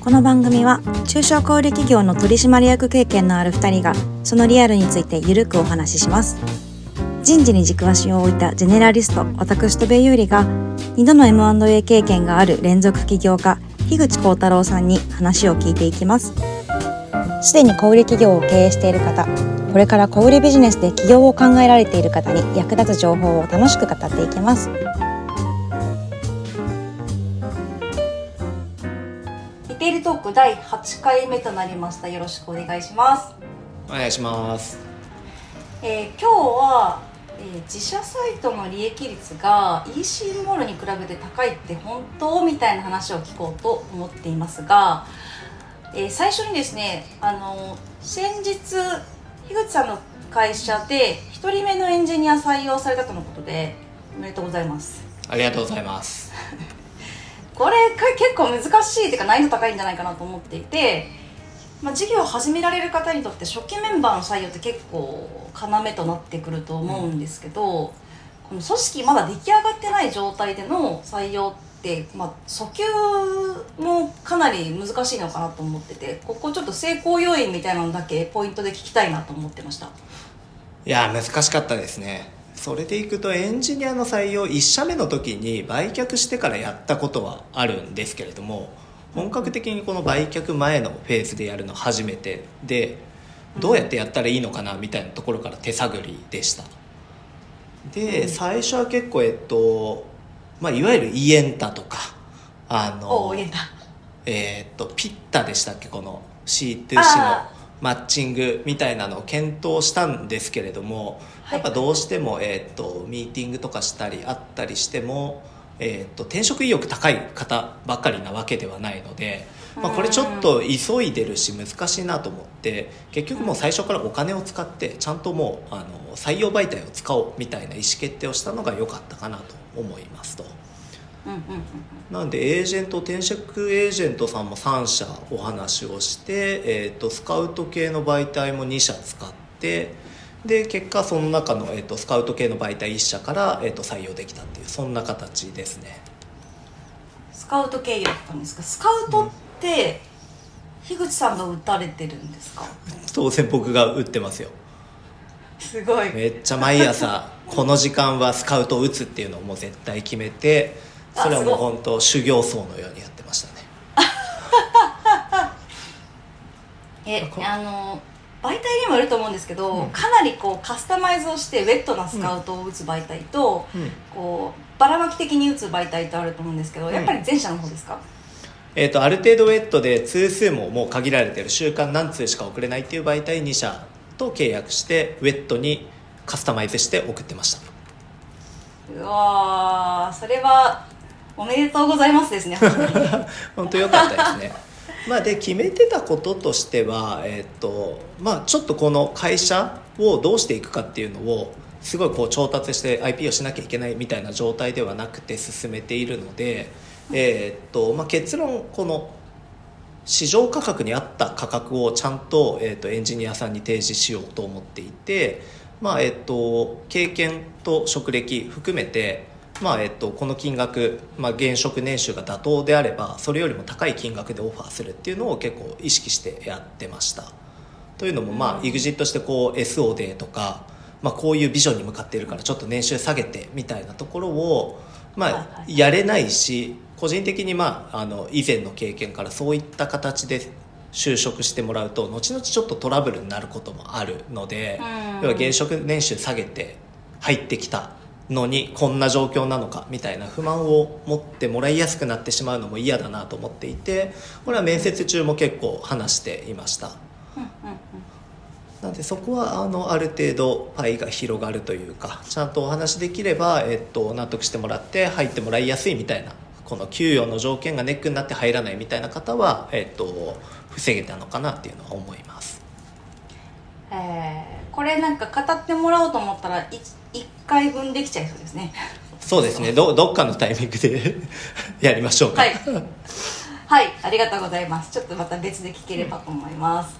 この番組は中小小売企業の取締役経験のある2人がそのリアルについてゆるくお話しします。人事に軸足を置いたジェネラリスト私戸部優里が2度の M&A 経験がある連続起業家樋口幸太郎さんに話を聞いていきます。すでに小売企業を経営している方、これから小売ビジネスで起業を考えられている方に役立つ情報を楽しく語っていきます。リテールトーク第8回目となりました。よろしくお願いします。お願いします。今日は、自社サイトの利益率が EC モールに比べて高いって本当みたいな話を聞こうと思っていますが、最初にですね、先日樋口さんの会社で1人目のエンジニア採用されたとのことで、おめでとうございます。ありがとうございますこれ結構難しいっていうか難易度高いんじゃないかなと思っていて、事業を始められる方にとって初期メンバーの採用って結構要となってくると思うんですけど、この組織まだ出来上がってない状態での採用って、訴求もかなり難しいのかなと思ってて、ここちょっと成功要因みたいなのだけポイントで聞きたいなと思ってました。いや難しかったですね。それでいくとエンジニアの採用1社目の時に売却してからやったことはあるんですけれども、本格的にこの売却前のフェーズでやるの初めてで、どうやってやったらいいのかなみたいなところから手探りでした。で最初は結構いわゆるイエンタとかピッタでしたっけ、この C2C のマッチングみたいなのを検討したんですけれども、やっぱどうしても、ミーティングとかしたりあったりしても、転職意欲高い方ばっかりなわけではないので、これちょっと急いでるし難しいなと思って、結局もう最初からお金を使ってちゃんともう採用媒体を使おうみたいな意思決定をしたのが良かったかなと思いますと。なんでエージェント、転職エージェントさんも3社お話をして、スカウト系の媒体も2社使って、で結果その中の、スカウト系の媒体1社から、採用できたっていう、そんな形ですね。スカウト系やったんですか。スカウトって、樋口さんが打たれてるんですか。当然僕が打ってますよ。すごい。めっちゃ毎朝この時間はスカウトを打つっていうのをもう絶対決めて、それはもう本当修行僧のようにやってましたね媒体にもよると思うんですけど、かなりカスタマイズをしてウェットなスカウトを打つ媒体と、ばらまき的に打つ媒体とあると思うんですけど、やっぱり前者の方ですか。ある程度ウェットで通数ももう限られてる、週間何通しか送れないっていう媒体2社と契約してウェットにカスタマイズして送ってました。うわー、それはおめでとうございますですね本当良かったですねで決めてたこととしては、ちょっとこの会社をどうしていくかっていうのをすごい調達して IP をしなきゃいけないみたいな状態ではなくて進めているので、結論この市場価格に合った価格をちゃんと、エンジニアさんに提示しようと思っていて、経験と職歴含めて、この金額、現職年収が妥当であればそれよりも高い金額でオファーするっていうのを結構意識してやってました。というのもEXITとしてSO でとか、こういうビジョンに向かっているからちょっと年収下げてみたいなところを、やれないし、個人的に以前の経験からそういった形で就職してもらうと後々ちょっとトラブルになることもあるので、要は現職年収下げて入ってきたのにこんな状況なのかみたいな不満を持ってもらいやすくなってしまうのも嫌だなと思っていて、これは面接中も結構話していました。なのでそこはある程度パイが広がるというか、ちゃんとお話できれば、納得してもらって入ってもらいやすいみたいな、この給与の条件がネックになって入らないみたいな方は、防げたのかなっていうのは思います。これ語ってもらおうと思ったら1回分できちゃいそうですね。そうですね。どっかのタイミングでやりましょうか。はい、はい、ありがとうございます。ちょっとまた別で聞ければと思います。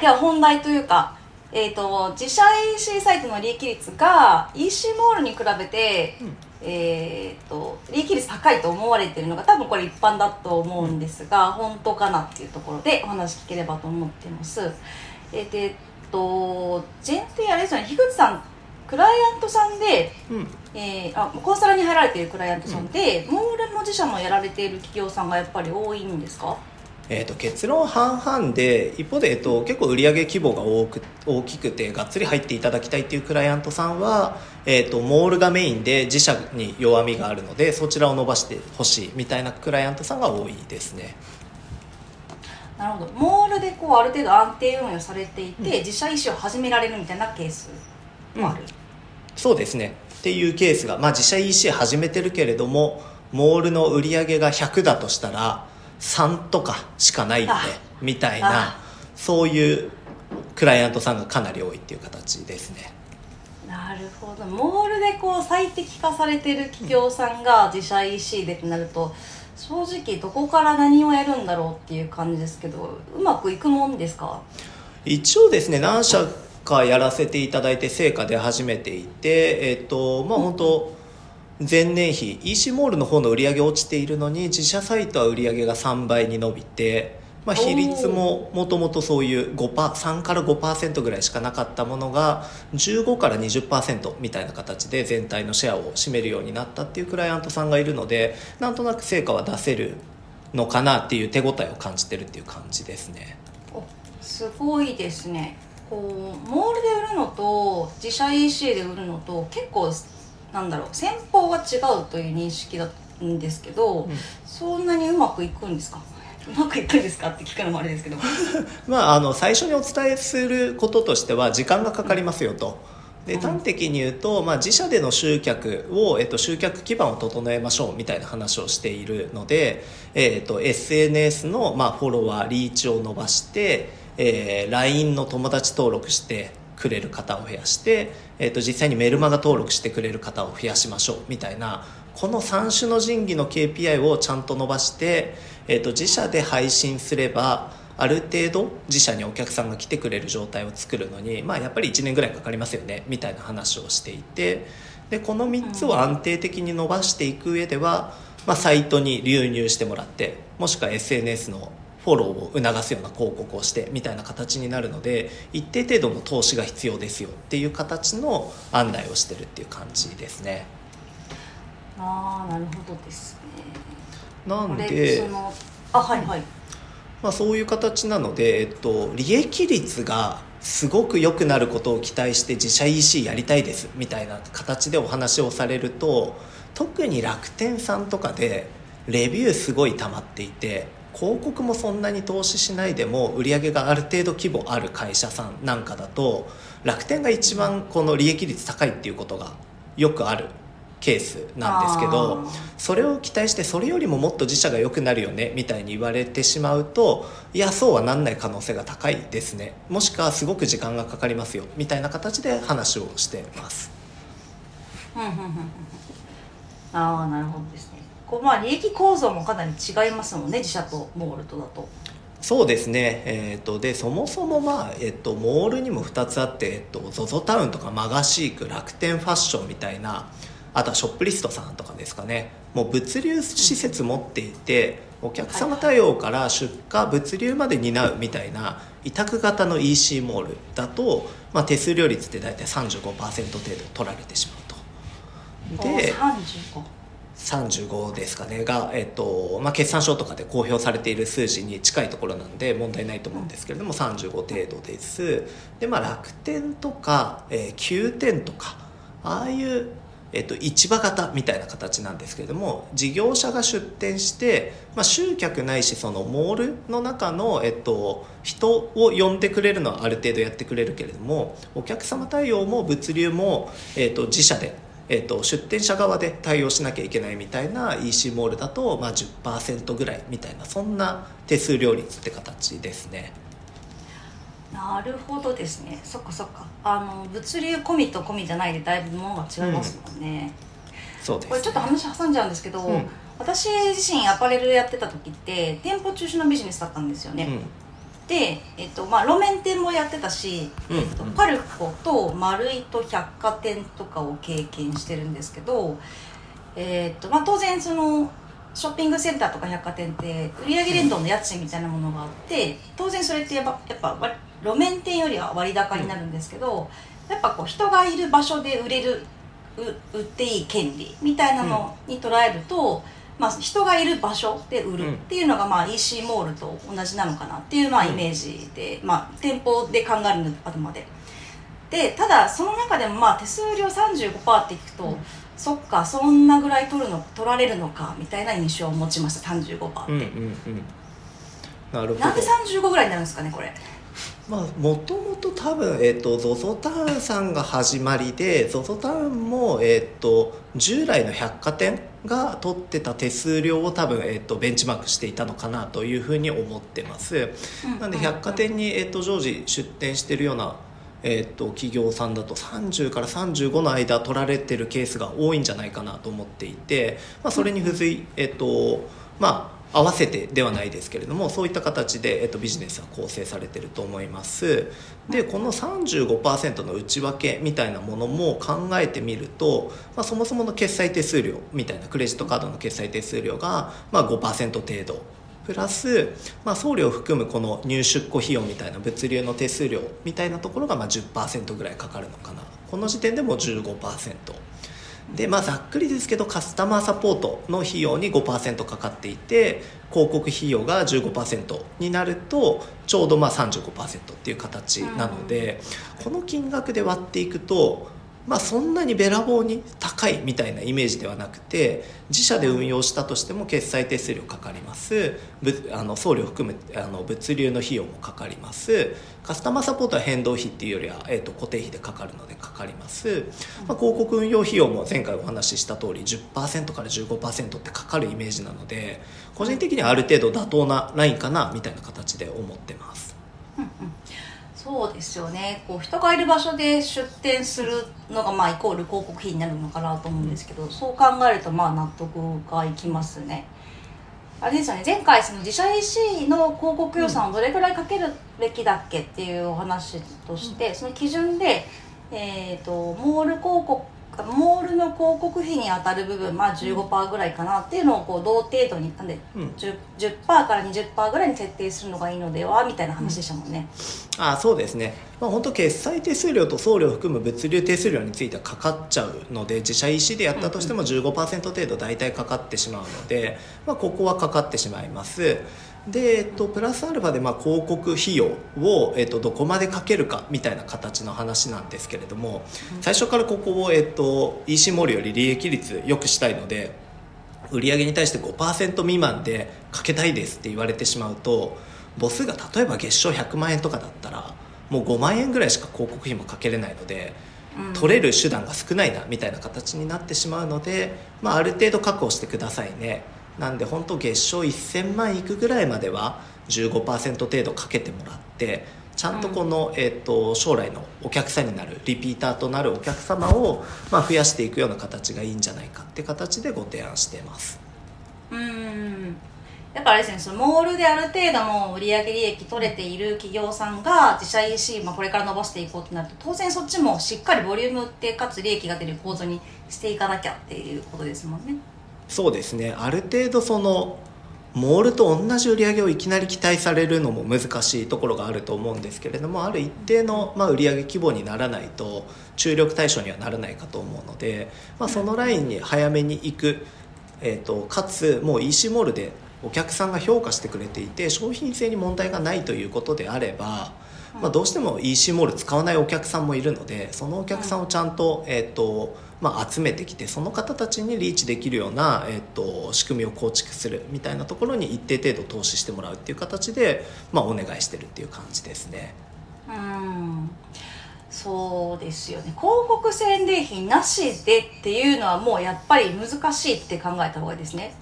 では本題というか、自社 EC サイトの利益率が EC モールに比べて、利益率高いと思われているのが多分これ一般だと思うんですが、本当かなっていうところでお話聞ければと思っています。全然あれですよね、樋口さんクライアントさんで、コンサルに入られているクライアントさんで、モールも自社もやられている企業さんがやっぱり多いんですか？結論半々で、一方で、結構売上規模が大きくてがっつり入っていただきたいっていうクライアントさんは、モールがメインで自社に弱みがあるのでそちらを伸ばしてほしいみたいなクライアントさんが多いですね。なるほど。モールでこうある程度安定運用されていて、自社 EC を始められるみたいなケースもある、そうですねっていうケースが、自社 EC 始めてるけれどもモールの売り上げが100だとしたら3とかしかないんでみたいな、そういうクライアントさんがかなり多いっていう形ですね。なるほど。モールでこう最適化されてる企業さんが自社 EC でってなると、正直どこから何をやるんだろうっていう感じですけど、うまくいくもんですか？一応ですね、何社かやらせていただいて成果出始めていて、本当前年比 EC モールの方の売り上げ落ちているのに自社サイトは売り上げが3倍に伸びて、比率ももともとそういう3から 5% ぐらいしかなかったものが15から 20% みたいな形で全体のシェアを占めるようになったっていうクライアントさんがいるので、なんとなく成果は出せるのかなっていう手応えを感じてるっていう感じですね。すごいですね。こうモールで売るのと自社 EC で売るのと結構戦法が違うという認識なんですけど、そんなにうまくいくんですか？うまくいくんですかって聞くのもあれですけど最初にお伝えすることとしては時間がかかりますよと。で、端的に言うと、自社での集客を、集客基盤を整えましょうみたいな話をしているので、SNS の、フォロワーリーチを伸ばして、LINE の友達登録してくれる方を増やして、実際にメルマガ登録してくれる方を増やしましょうみたいな、この3種の神器の KPI をちゃんと伸ばして、自社で配信すればある程度自社にお客さんが来てくれる状態を作るのに、やっぱり1年ぐらいかかりますよねみたいな話をしていて、でこの3つを安定的に伸ばしていく上では、サイトに流入してもらって、もしくは SNS のフォローを促すような広告をしてみたいな形になるので、一定程度の投資が必要ですよっていう形の案内をしてるっていう感じですね。なるほどですね。なんでそういう形なので、利益率がすごく良くなることを期待して自社 EC やりたいですみたいな形でお話をされると、特に楽天さんとかでレビューすごい溜まっていて広告もそんなに投資しないでも売り上げがある程度規模ある会社さんなんかだと、楽天が一番この利益率高いっていうことがよくあるケースなんですけど、それを期待してそれよりももっと自社が良くなるよねみたいに言われてしまうと、いやそうはなんない可能性が高いですね、もしくはすごく時間がかかりますよみたいな形で話をしてます。なるほどですね。利益構造もかなり違いますもんね、自社とモールとだと。そうですね、でそもそも、モールにも2つあって、ZOZOTOWN とかマガシーク、楽天ファッションみたいな、あとはショップリストさんとかですかね、もう物流施設持っていて、お客様対応から出荷物流まで担うみたいな委託型の EC モールだと、手数料率って大体 35% 程度取られてしまうと。で35ですかねが、決算書とかで公表されている数字に近いところなんで問題ないと思うんですけれども、35程度です。で、楽天とか、Qoo10とかああいう、市場型みたいな形なんですけれども、事業者が出店して、集客ないしそのモールの中の、人を呼んでくれるのはある程度やってくれるけれども、お客様対応も物流も、自社で出店者側で対応しなきゃいけないみたいな EC モールだと、10% ぐらいみたいな、そんな手数料率って形ですね。なるほどですね。そっかそっか。物流込みと込みじゃないでだいぶものが違いますもんね。そうですね。これちょっと話挟んじゃうんですけど、私自身アパレルやってた時って店舗中心のビジネスだったんですよね。で、路面店もやってたし、パルコと丸井と百貨店とかを経験してるんですけど、当然そのショッピングセンターとか百貨店って売上連動の家賃みたいなものがあって、当然それってやっぱ路面店よりは割高になるんですけど、やっぱこう人がいる場所で売っていい権利みたいなのに捉えると、人がいる場所で売るっていうのがEC モールと同じなのかなっていうイメージで、店舗で考えるのあくまで。でただその中でも手数料 35% って聞くと、そっかそんなぐらい取られるのかみたいな印象を持ちました。 35% って、なるほど。なんで35ぐらいになるんですかねこれ。もともと多分、ZOZOTOWN さんが始まりで、ZOZOTOWN も、従来の百貨店が取ってた手数料を多分、ベンチマークしていたのかなというふうに思ってます。なので百貨店に、常時出店してるような、企業さんだと30から35の間取られてるケースが多いんじゃないかなと思っていて、それに付随、合わせてではないですけれども、そういった形で、ビジネスは構成されていると思います。でこの 35% の内訳みたいなものも考えてみると、そもそもの決済手数料みたいなクレジットカードの決済手数料が、5% 程度プラス、送料を含むこの入出庫費用みたいな物流の手数料みたいなところが、10% ぐらいかかるのかな。この時点でも 15% で、ざっくりですけどカスタマーサポートの費用に 5% かかっていて、広告費用が 15% になるとちょうど 35% っていう形なので、この金額で割っていくと、そんなにべらぼうに高いみたいなイメージではなくて、自社で運用したとしても決済手数料かかります、送料含む物流の費用もかかります、カスタマーサポートは変動費っていうよりは、固定費でかかるのでかかります、広告運用費用も前回お話しした通り 10% から 15% ってかかるイメージなので、個人的にはある程度妥当なラインかなみたいな形で思ってます。そうですよね。こう人がいる場所で出店するのがイコール広告費になるのかなと思うんですけど、そう考えると納得がいきますね。あれですよね、前回その自社 EC の広告予算をどれくらいかけるべきだっけっていうお話として、その基準で、モールの広告費に当たる部分、15% ぐらいかなっていうのをこう同程度になんで 10% から 20% ぐらいに設定するのがいいのではみたいな話でしたもんね。そうですね。本当決済手数料と送料を含む物流手数料についてはかかっちゃうので、自社 EC でやったとしても 15% 程度大体かかってしまうので、ここはかかってしまいます。で、プラスアルファで広告費用を、どこまでかけるかみたいな形の話なんですけれども、最初からここを、EC モールより利益率良くしたいので売上に対して 5% 未満でかけたいですって言われてしまうと、母数が例えば月商100万円とかだったらもう5万円ぐらいしか広告費もかけれないので、取れる手段が少ないなみたいな形になってしまうので、ある程度確保してくださいね。なんで本当月商1000万いくぐらいまでは 15% 程度かけてもらって、ちゃんとこの、将来のお客さんになるリピーターとなるお客様を、増やしていくような形がいいんじゃないかって形でご提案しています。やっぱりですね、そのモールである程度の売上利益取れている企業さんが自社 EC、これから伸ばしていこうとなると、当然そっちもしっかりボリュームってかつ利益が出る構造にしていかなきゃっていうことですもんね。そうですね。ある程度そのモールと同じ売上をいきなり期待されるのも難しいところがあると思うんですけれども、ある一定の売上規模にならないと注力対象にはならないかと思うので、そのラインに早めに行く、かつもう EC モールでお客さんが評価してくれていて商品性に問題がないということであれば、どうしても EC モール使わないお客さんもいるので、そのお客さんをちゃんと、集めてきて、その方たちにリーチできるような、仕組みを構築するみたいなところに一定程度投資してもらうっていう形で、お願いしてるっていう感じですね。そうですよね。広告宣伝費なしでっていうのはもうやっぱり難しいって考えた方がいいですね。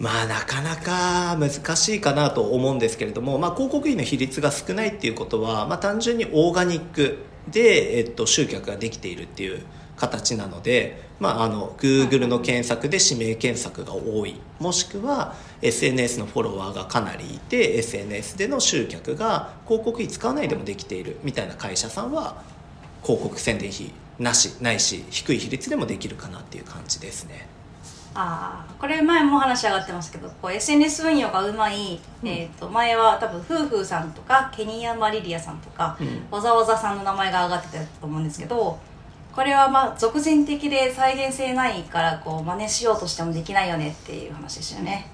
なかなか難しいかなと思うんですけれども、広告費の比率が少ないっていうことは、単純にオーガニックで、集客ができているっていう形なので、Google の検索で指名検索が多い、もしくは SNS のフォロワーがかなりいて SNS での集客が広告費使わないでもできているみたいな会社さんは広告宣伝費ないし低い比率でもできるかなっていう感じですね。これ前も話し上がってますけど、こう SNS 運用がうまい、前は多分フーフーさんとかケニアマリリアさんとか、わざわざさんの名前が上がってたと思うんですけど、これは俗人的で再現性ないから真似しようとしてもできないよねっていう話でしたよね。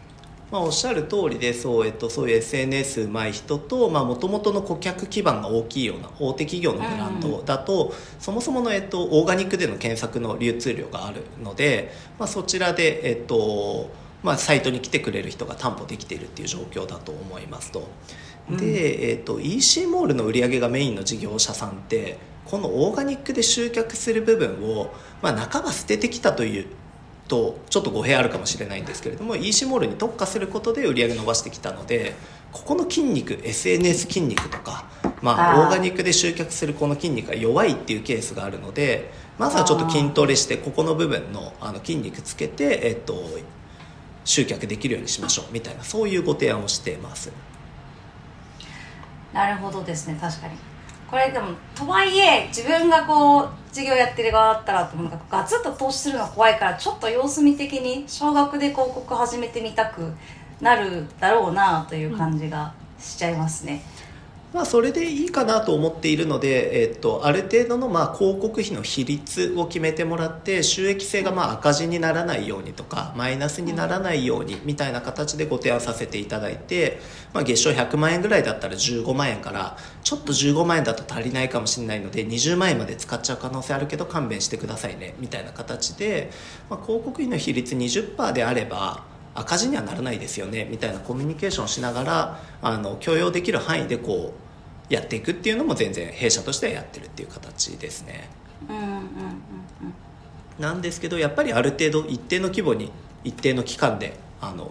おっしゃる通りで、そういう SNS うまい人と、もともとの顧客基盤が大きいような大手企業のブランドだと、そもそもの、オーガニックでの検索の流通量があるので、そちらで、サイトに来てくれる人が担保できているっていう状況だと思いますと。で、EC モールの売り上げがメインの事業者さんってこのオーガニックで集客する部分を、半ば捨ててきたというとちょっと語弊あるかもしれないんですけれども、 EC モールに特化することで売り上げ伸ばしてきたので、ここの筋肉 SNS 筋肉とか、オーガニックで集客するこの筋肉が弱いっていうケースがあるので、まずはちょっと筋トレしてここの部分の筋肉つけて、集客できるようにしましょうみたいな、そういうご提案をしています。なるほどですね。確かにこれでもとはいえ自分が事業やってる側だったらと思うのが、ガツッと投資するのは怖いから、ちょっと様子見的に少額で広告始めてみたくなるだろうなという感じがしちゃいますね。それでいいかなと思っているので、ある程度の広告費の比率を決めてもらって、収益性が赤字にならないようにとかマイナスにならないようにみたいな形でご提案させていただいて、月賞100万円ぐらいだったら15万円からちょっと15万円だと足りないかもしれないので20万円まで使っちゃう可能性あるけど勘弁してくださいねみたいな形で、広告費の比率 20% であれば赤字にはならないですよねみたいなコミュニケーションをしながら、許容できる範囲でやっていくっていうのも全然弊社としてはやってるっていう形ですね。なんですけど、やっぱりある程度一定の規模に一定の期間で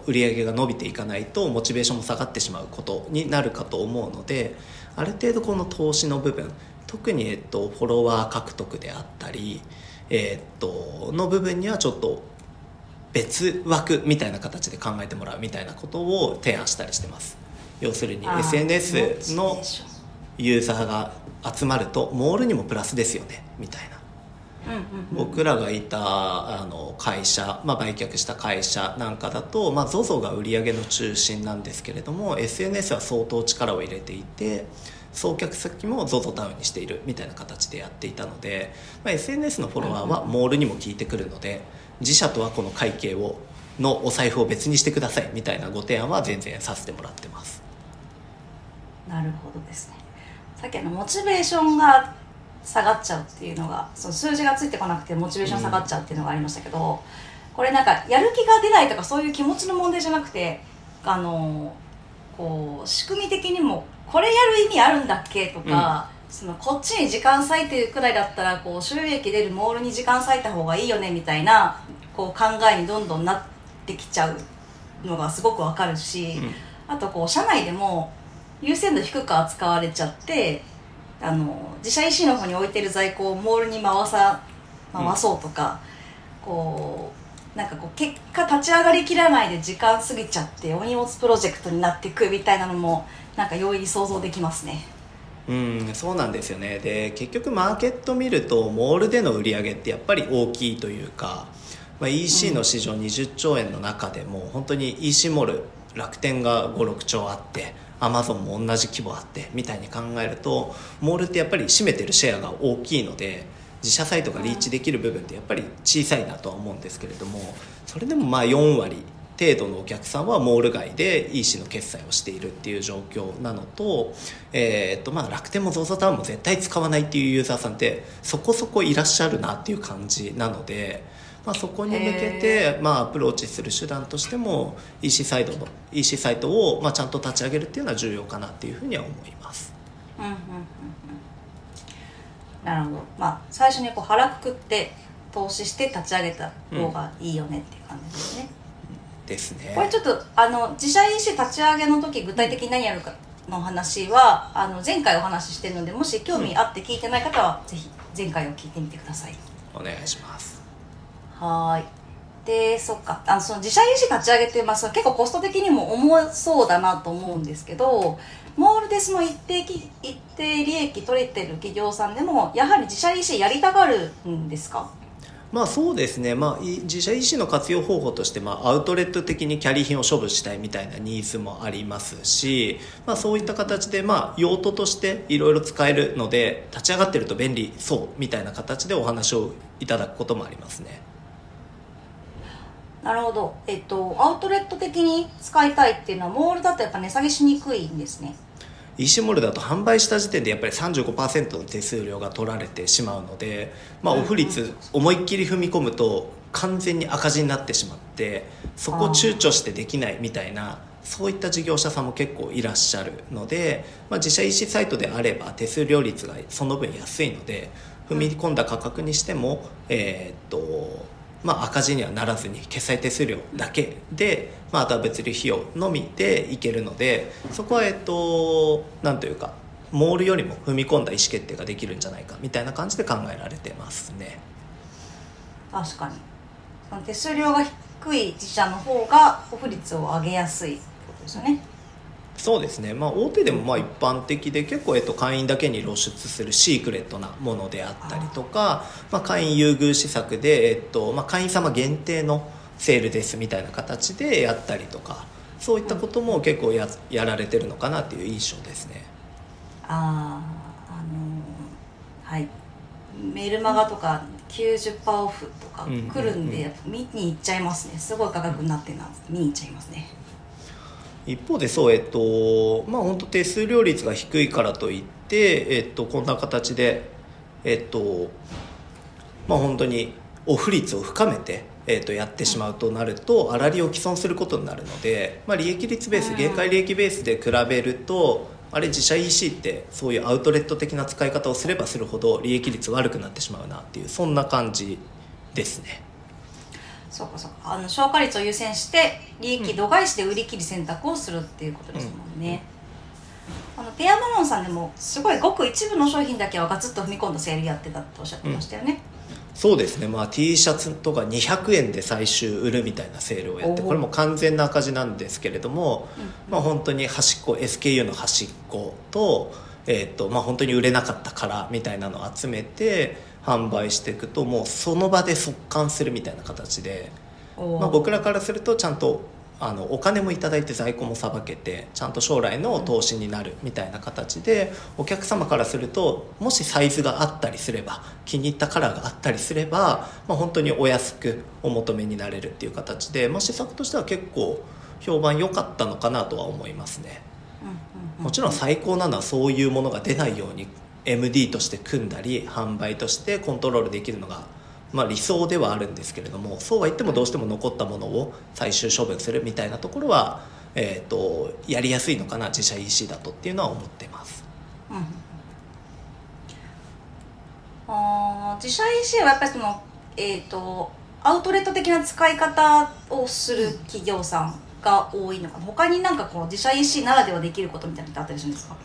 売り上げが伸びていかないとモチベーションも下がってしまうことになるかと思うので、ある程度この投資の部分、特にフォロワー獲得であったりの部分にはちょっと別枠みたいな形で考えてもらうみたいなことを提案したりしてます。要するに SNS のユーザーが集まるとモールにもプラスですよねみたいな、僕らがいた会社、売却した会社なんかだと、ZOZO が売り上げの中心なんですけれども SNS は相当力を入れていて、送客先も ZOZOTOWN にしているみたいな形でやっていたので、SNS のフォロワーはモールにも効いてくるので、自社とはこの会計のお財布を別にしてくださいみたいなご提案は全然させてもらってます。なるほどですね。さっきモチベーションが下がっちゃうっていうのが、その数字がついてこなくてモチベーション下がっちゃうっていうのがありましたけど、これやる気が出ないとかそういう気持ちの問題じゃなくて、仕組み的にもこれやる意味あるんだっけとか、こっちに時間割いてるくらいだったら収益出るモールに時間割いた方がいいよねみたいな考えにどんどんなってきちゃうのがすごくわかるし、あと社内でも優先度低く扱われちゃって、自社 EC の方に置いてる在庫をモールに回そうとか、結果立ち上がりきらないで時間過ぎちゃってお荷物プロジェクトになっていくみたいなのも容易に想像できますね。そうなんですよね。で、結局マーケット見るとモールでの売り上げってやっぱり大きいというか、EC の市場20兆円の中でも本当に EC モール楽天が 5,6 兆あって、アマゾンも同じ規模あってみたいに考えると、モールってやっぱり占めてるシェアが大きいので自社サイトがリーチできる部分ってやっぱり小さいなとは思うんですけれども、それでも4割程度のお客さんはモール外で EC の決済をしているっていう状況なのと、楽天も ZOZOTOWN も絶対使わないっていうユーザーさんってそこそこいらっしゃるなっていう感じなので、そこに向けて、アプローチする手段としても EC サイトをちゃんと立ち上げるっていうのは重要かなっていうふうには思います。なるほど。最初に腹くくって投資して立ち上げた方がいいよねっていう感じですね。これちょっと自社 EC 立ち上げの時具体的に何やるかの話は前回お話ししてるので、もし興味あって聞いてない方はぜひ前回を聞いてみてください。お願いします。はい。でそっか、その自社融資立ち上げって、その結構コスト的にも重そうだなと思うんですけど、モールでその一定利益取れてる企業さんでもやはり自社融資やりたがるんですか？そうですね、自社 EC の活用方法として、アウトレット的にキャリー品を処分したいみたいなニーズもありますし、そういった形で、用途としていろいろ使えるので立ち上がってると便利そうみたいな形でお話をいただくこともありますね。なるほど、アウトレット的に使いたいっていうのはモールだとやっぱ値下げしにくいんですね。EC モールだと販売した時点でやっぱり 35% の手数料が取られてしまうので、オフ率思いっきり踏み込むと完全に赤字になってしまって、そこを躊躇してできないみたいな、そういった事業者さんも結構いらっしゃるので、自社 EC サイトであれば手数料率がその分安いので踏み込んだ価格にしても、赤字にはならずに決済手数料だけで、あとは物流費用のみでいけるので、そこはなんというかモールよりも踏み込んだ意思決定ができるんじゃないかみたいな感じで考えられてますね。確かにその手数料が低い自社の方がオフ率を上げやすいってことですよね。そうですね、大手でも一般的で結構、会員だけに露出するシークレットなものであったりとか、会員優遇施策で、会員様限定のセールですみたいな形でやったりとか、そういったことも結構 やられてるのかなっていう印象ですね。はい、メルマガとか 90% オフとか来るんで、見に行っちゃいますね。すごい価格になってるな、見に行っちゃいますね。一方で本当手数料率が低いからといって、こんな形で、本当にオフ率を深めて、やってしまうとなると粗利を毀損することになるので、利益率ベース、限界利益ベースで比べると、自社 EC ってそういうアウトレット的な使い方をすればするほど利益率悪くなってしまうなっていう、そんな感じですね。そうかそうか、消化率を優先して利益度外視で売り切り選択をするっていうことですもんね。ペアマロンさんでもすごいごく一部の商品だけはガツッと踏み込んだセールやってたとおっしゃってましたよね。そうですね、T シャツとか200円で最終売るみたいなセールをやって、これも完全な赤字なんですけれども、本当に端っこ SKU の端っこと、本当に売れなかったからみたいなのを集めて販売していくと、もうその場で即完するみたいな形で、僕らからするとちゃんとお金もいただいて在庫もさばけて、ちゃんと将来の投資になるみたいな形で、お客様からするともしサイズがあったりすれば、気に入ったカラーがあったりすれば、本当にお安くお求めになれるっていう形で、施策としては結構評判良かったのかなとは思いますね。もちろん最高なのはそういうものが出ないように MD として組んだり販売としてコントロールできるのが理想ではあるんですけれども、そうは言ってもどうしても残ったものを最終処分するみたいなところは、やりやすいのかな自社 EC だとっていうのは思ってます、自社 EC はやっぱりその、アウトレット的な使い方をする企業さんが多いのか、他になんかこの自社 EC ならではできることみたいなのってあったりするんですか？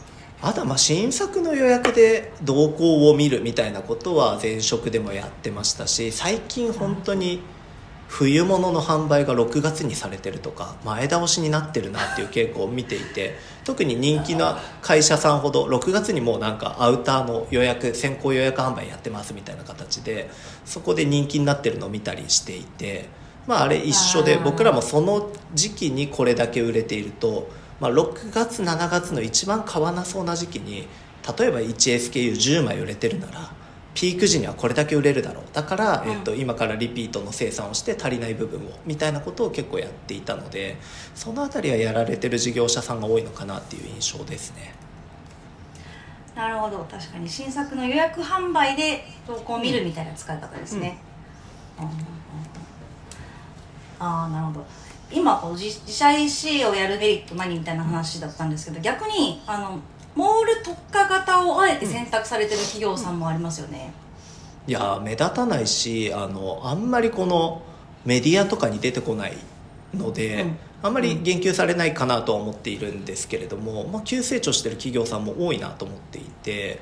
あとは新作の予約で動向を見るみたいなことは前職でもやってましたし、最近本当に冬物の販売が6月にされてるとか前倒しになってるなっていう傾向を見ていて、特に人気な会社さんほど6月にもうなんかアウターの予約先行予約販売やってますみたいな形で、そこで人気になってるのを見たりしていて、あれ一緒で、僕らもその時期にこれだけ売れていると、6月7月の一番買わなそうな時期に例えば 1SKU10 枚売れてるならピーク時にはこれだけ売れるだろう、だから、今からリピートの生産をして足りない部分をみたいなことを結構やっていたので、そのあたりはやられてる事業者さんが多いのかなっていう印象ですね。なるほど、確かに新作の予約販売で投稿を見るみたいな使い方ですね。なるほど。今こう自社 EC をやるメリット何みたいな話だったんですけど、逆にモール特化型をあえて選択されてる企業さんもありますよね。いや目立たないし、あんまりこのメディアとかに出てこないので、あんまり言及されないかなとは思っているんですけれども、急成長してる企業さんも多いなと思っていて、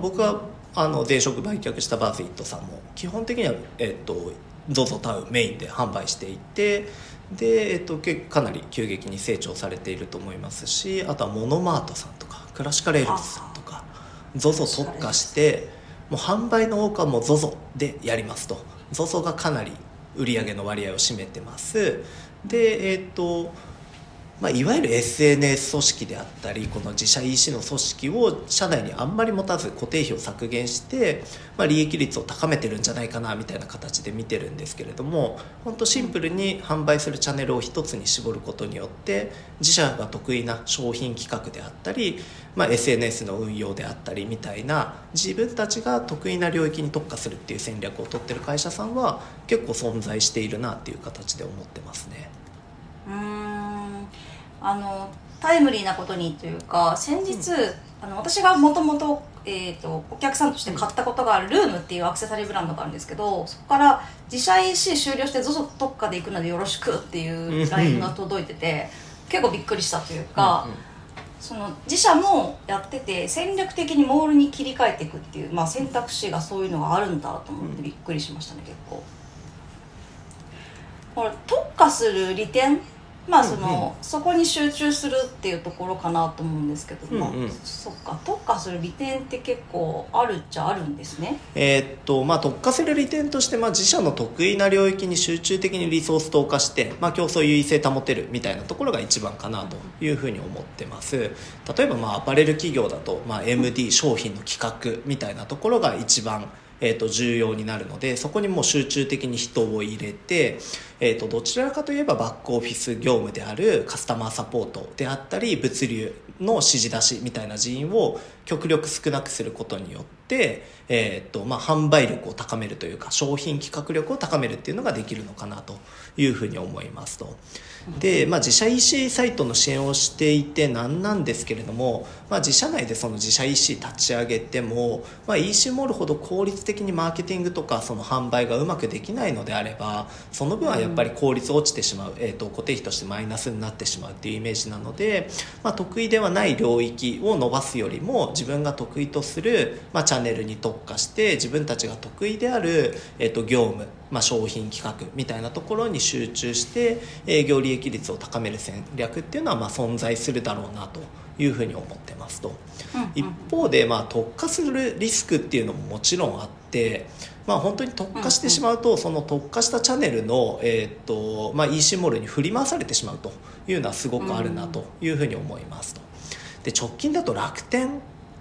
僕は前職売却したバズイットさんも基本的には、ZOZOTOWN メインで販売していて、で、かなり急激に成長されていると思いますし、あとはモノマートさんとかクラシカレールズさんとか ZOZO 特化してもう販売の多くはもう ZOZO でやりますと、 ZOZO がかなり売り上げの割合を占めてます。で、いわゆる SNS 組織であったりこの自社 EC の組織を社内にあんまり持たず固定費を削減して、利益率を高めてるんじゃないかなみたいな形で見てるんですけれども、本当シンプルに販売するチャンネルを一つに絞ることによって自社が得意な商品企画であったり、SNS の運用であったりみたいな自分たちが得意な領域に特化するっていう戦略を取ってる会社さんは結構存在しているなっていう形で思ってますね。タイムリーなことにというか、先日、私がもともとお客さんとして買ったことがあるルームっていうアクセサリーブランドがあるんですけど、そこから自社 EC 終了して ZOZO 特化で行くのでよろしくっていうLINEが届いてて、結構びっくりしたというか、その自社もやってて戦略的にモールに切り替えていくっていう、選択肢がそういうのがあるんだと思ってびっくりしましたね。結構これ特化する利点、そこに集中するっていうところかなと思うんですけど、そっか、特化する利点って結構あるっちゃあるんですね。特化する利点として、自社の得意な領域に集中的にリソース投下して、競争優位性保てるみたいなところが一番かなというふうに思ってます。例えば、アパレル企業だと、MD 商品の企画みたいなところが一番重要になるので、そこにもう集中的に人を入れて、どちらかといえばバックオフィス業務であるカスタマーサポートであったり物流の指示出しみたいな人員を極力少なくすることによって、販売力を高めるというか商品企画力を高めるっていうのができるのかなというふうに思いますと。で、自社 EC サイトの支援をしていてなんですけれども、自社内でその自社 EC 立ち上げても、EC モールほど効率的にマーケティングとかその販売がうまくできないのであれば、その分はやっぱり効率落ちてしまう、固定費としてマイナスになってしまうっていうイメージなので、得意ではない領域を伸ばすよりも自分が得意とする、チャンネルに特化して自分たちが得意である、業務、商品企画みたいなところに集中して営業利益率を高める戦略っていうのは存在するだろうなというふうに思ってますと。一方で特化するリスクっていうのももちろんあって、本当に特化してしまうとその特化したチャンネルのEC モールに振り回されてしまうというのはすごくあるなというふうに思いますと。で、直近だと楽天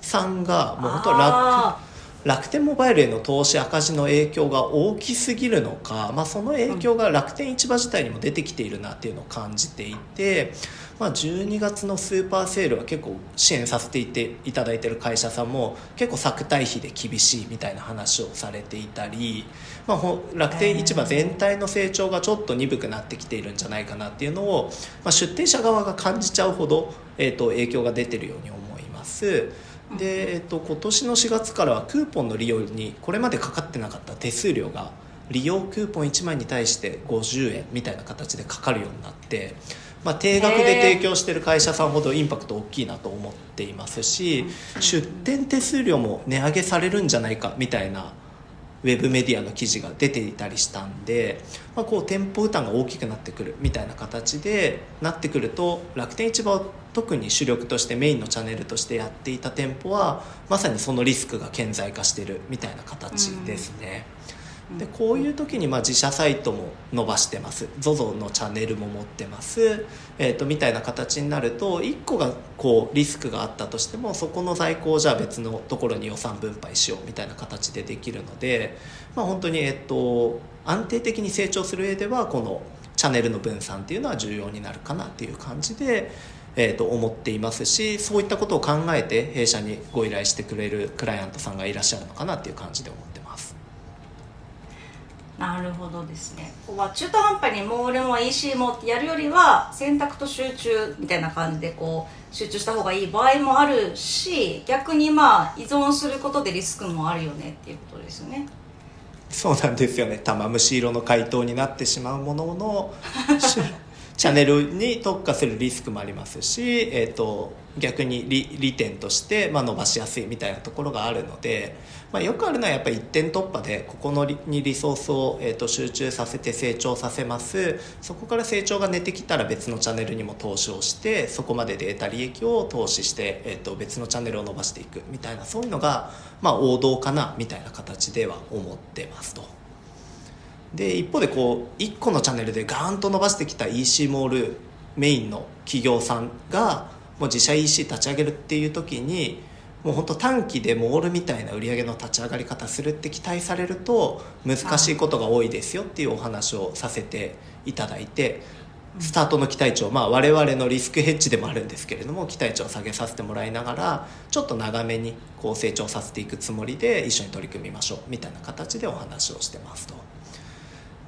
さんがもう本当は楽天モバイルへの投資赤字の影響が大きすぎるのか、その影響が楽天市場自体にも出てきているなっていうのを感じていて、12月のスーパーセールは結構支援させていただいている会社さんも結構削対比で厳しいみたいな話をされていたり、楽天市場全体の成長がちょっと鈍くなってきているんじゃないかなっていうのを、出店者側が感じちゃうほど、影響が出ているように思います。で、今年の4月からはクーポンの利用にこれまでかかってなかった手数料が利用クーポン1枚に対して50円みたいな形でかかるようになって、定額で提供している会社さんほどインパクト大きいなと思っていますし、出店手数料も値上げされるんじゃないかみたいなウェブメディアの記事が出ていたりしたんで、こう店舗負担が大きくなってくるみたいな形でなってくると、楽天市場を特に主力としてメインのチャンネルとしてやっていた店舗はまさにそのリスクが顕在化しているみたいな形ですね。で、こういう時に自社サイトも伸ばしてます、 ZOZO のチャンネルも持ってます、みたいな形になると、1個がこうリスクがあったとしてもそこの在庫をじゃあ別のところに予算分配しようみたいな形でできるので、本当に安定的に成長する上ではこのチャンネルの分散っていうのは重要になるかなっていう感じで思っていますし、そういったことを考えて弊社にご依頼してくれるクライアントさんがいらっしゃるのかなっていう感じで思ってます。なるほどですね。ここは中途半端にモールも EC もやるよりは選択と集中みたいな感じでこう集中した方がいい場合もあるし、逆に依存することでリスクもあるよねっていうことですよね。そうなんですよね。玉虫色の回答になってしまうもののチャンネルに特化するリスクもありますし、逆に利点として、伸ばしやすいみたいなところがあるので、よくあるのはやっぱり一点突破でここのにリソースを、集中させて成長させます。そこから成長が出てきたら別のチャンネルにも投資をして、そこまでで得た利益を投資して、別のチャンネルを伸ばしていくみたいな、そういうのが、王道かなみたいな形では思ってますと。で一方でこう1個のチャンネルでガーンと伸ばしてきた EC モールメインの企業さんがもう自社 EC 立ち上げるっていう時に、もう本当短期でモールみたいな売り上げの立ち上がり方するって期待されると難しいことが多いですよっていうお話をさせていただいて、スタートの期待値を、我々のリスクヘッジでもあるんですけれども、期待値を下げさせてもらいながらちょっと長めにこう成長させていくつもりで一緒に取り組みましょうみたいな形でお話をしてますと。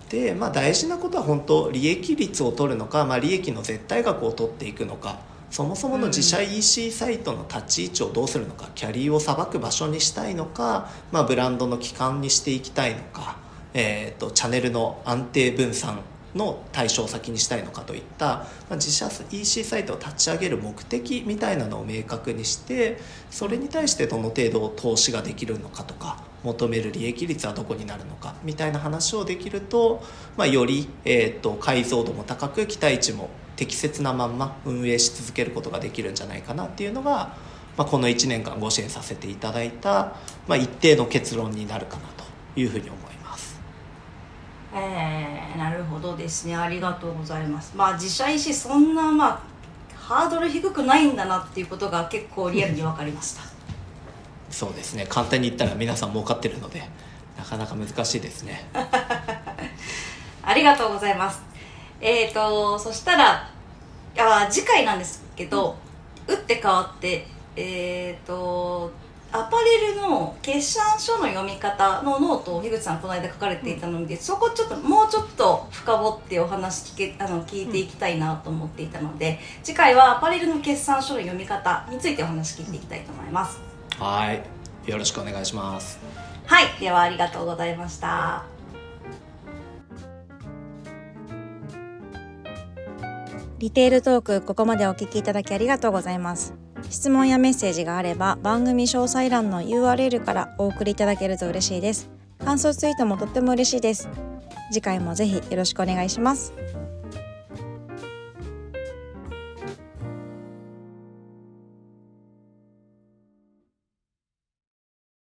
で大事なことは本当利益率を取るのか、利益の絶対額を取っていくのか、そもそもの自社 EC サイトの立ち位置をどうするのか、キャリーをさばく場所にしたいのか、ブランドの基幹にしていきたいのか、チャンネルの安定分散の対象先にしたいのかといった、自社 EC サイトを立ち上げる目的みたいなのを明確にして、それに対してどの程度投資ができるのかとか、求める利益率はどこになるのかみたいな話をできると、より、解像度も高く期待値も適切なまんま運営し続けることができるんじゃないかなっていうのが、この1年間ご支援させていただいた、一定の結論になるかなというふうに思います。なるほどですね、ありがとうございます。自社 EC そんな、ハードル低くないんだなっていうことが結構リアルに分かりました。そうですね、簡単に言ったら皆さん儲かってるのでなかなか難しいですね。ありがとうございます。そしたら次回なんですけど、打って変わってアパレルの決算書の読み方のノートを樋口さんこの間書かれていたので、そこちょっともうちょっと深掘ってお話聞いていきたいなと思っていたので、次回はアパレルの決算書の読み方についてお話聞いていきたいと思います。はい、よろしくお願いします。はい、ではありがとうございました。リテールトーク、ここまでお聞きいただきありがとうございます。質問やメッセージがあれば番組詳細欄の URL からお送りいただけると嬉しいです。感想ツイートもとっても嬉しいです。次回もぜひよろしくお願いします。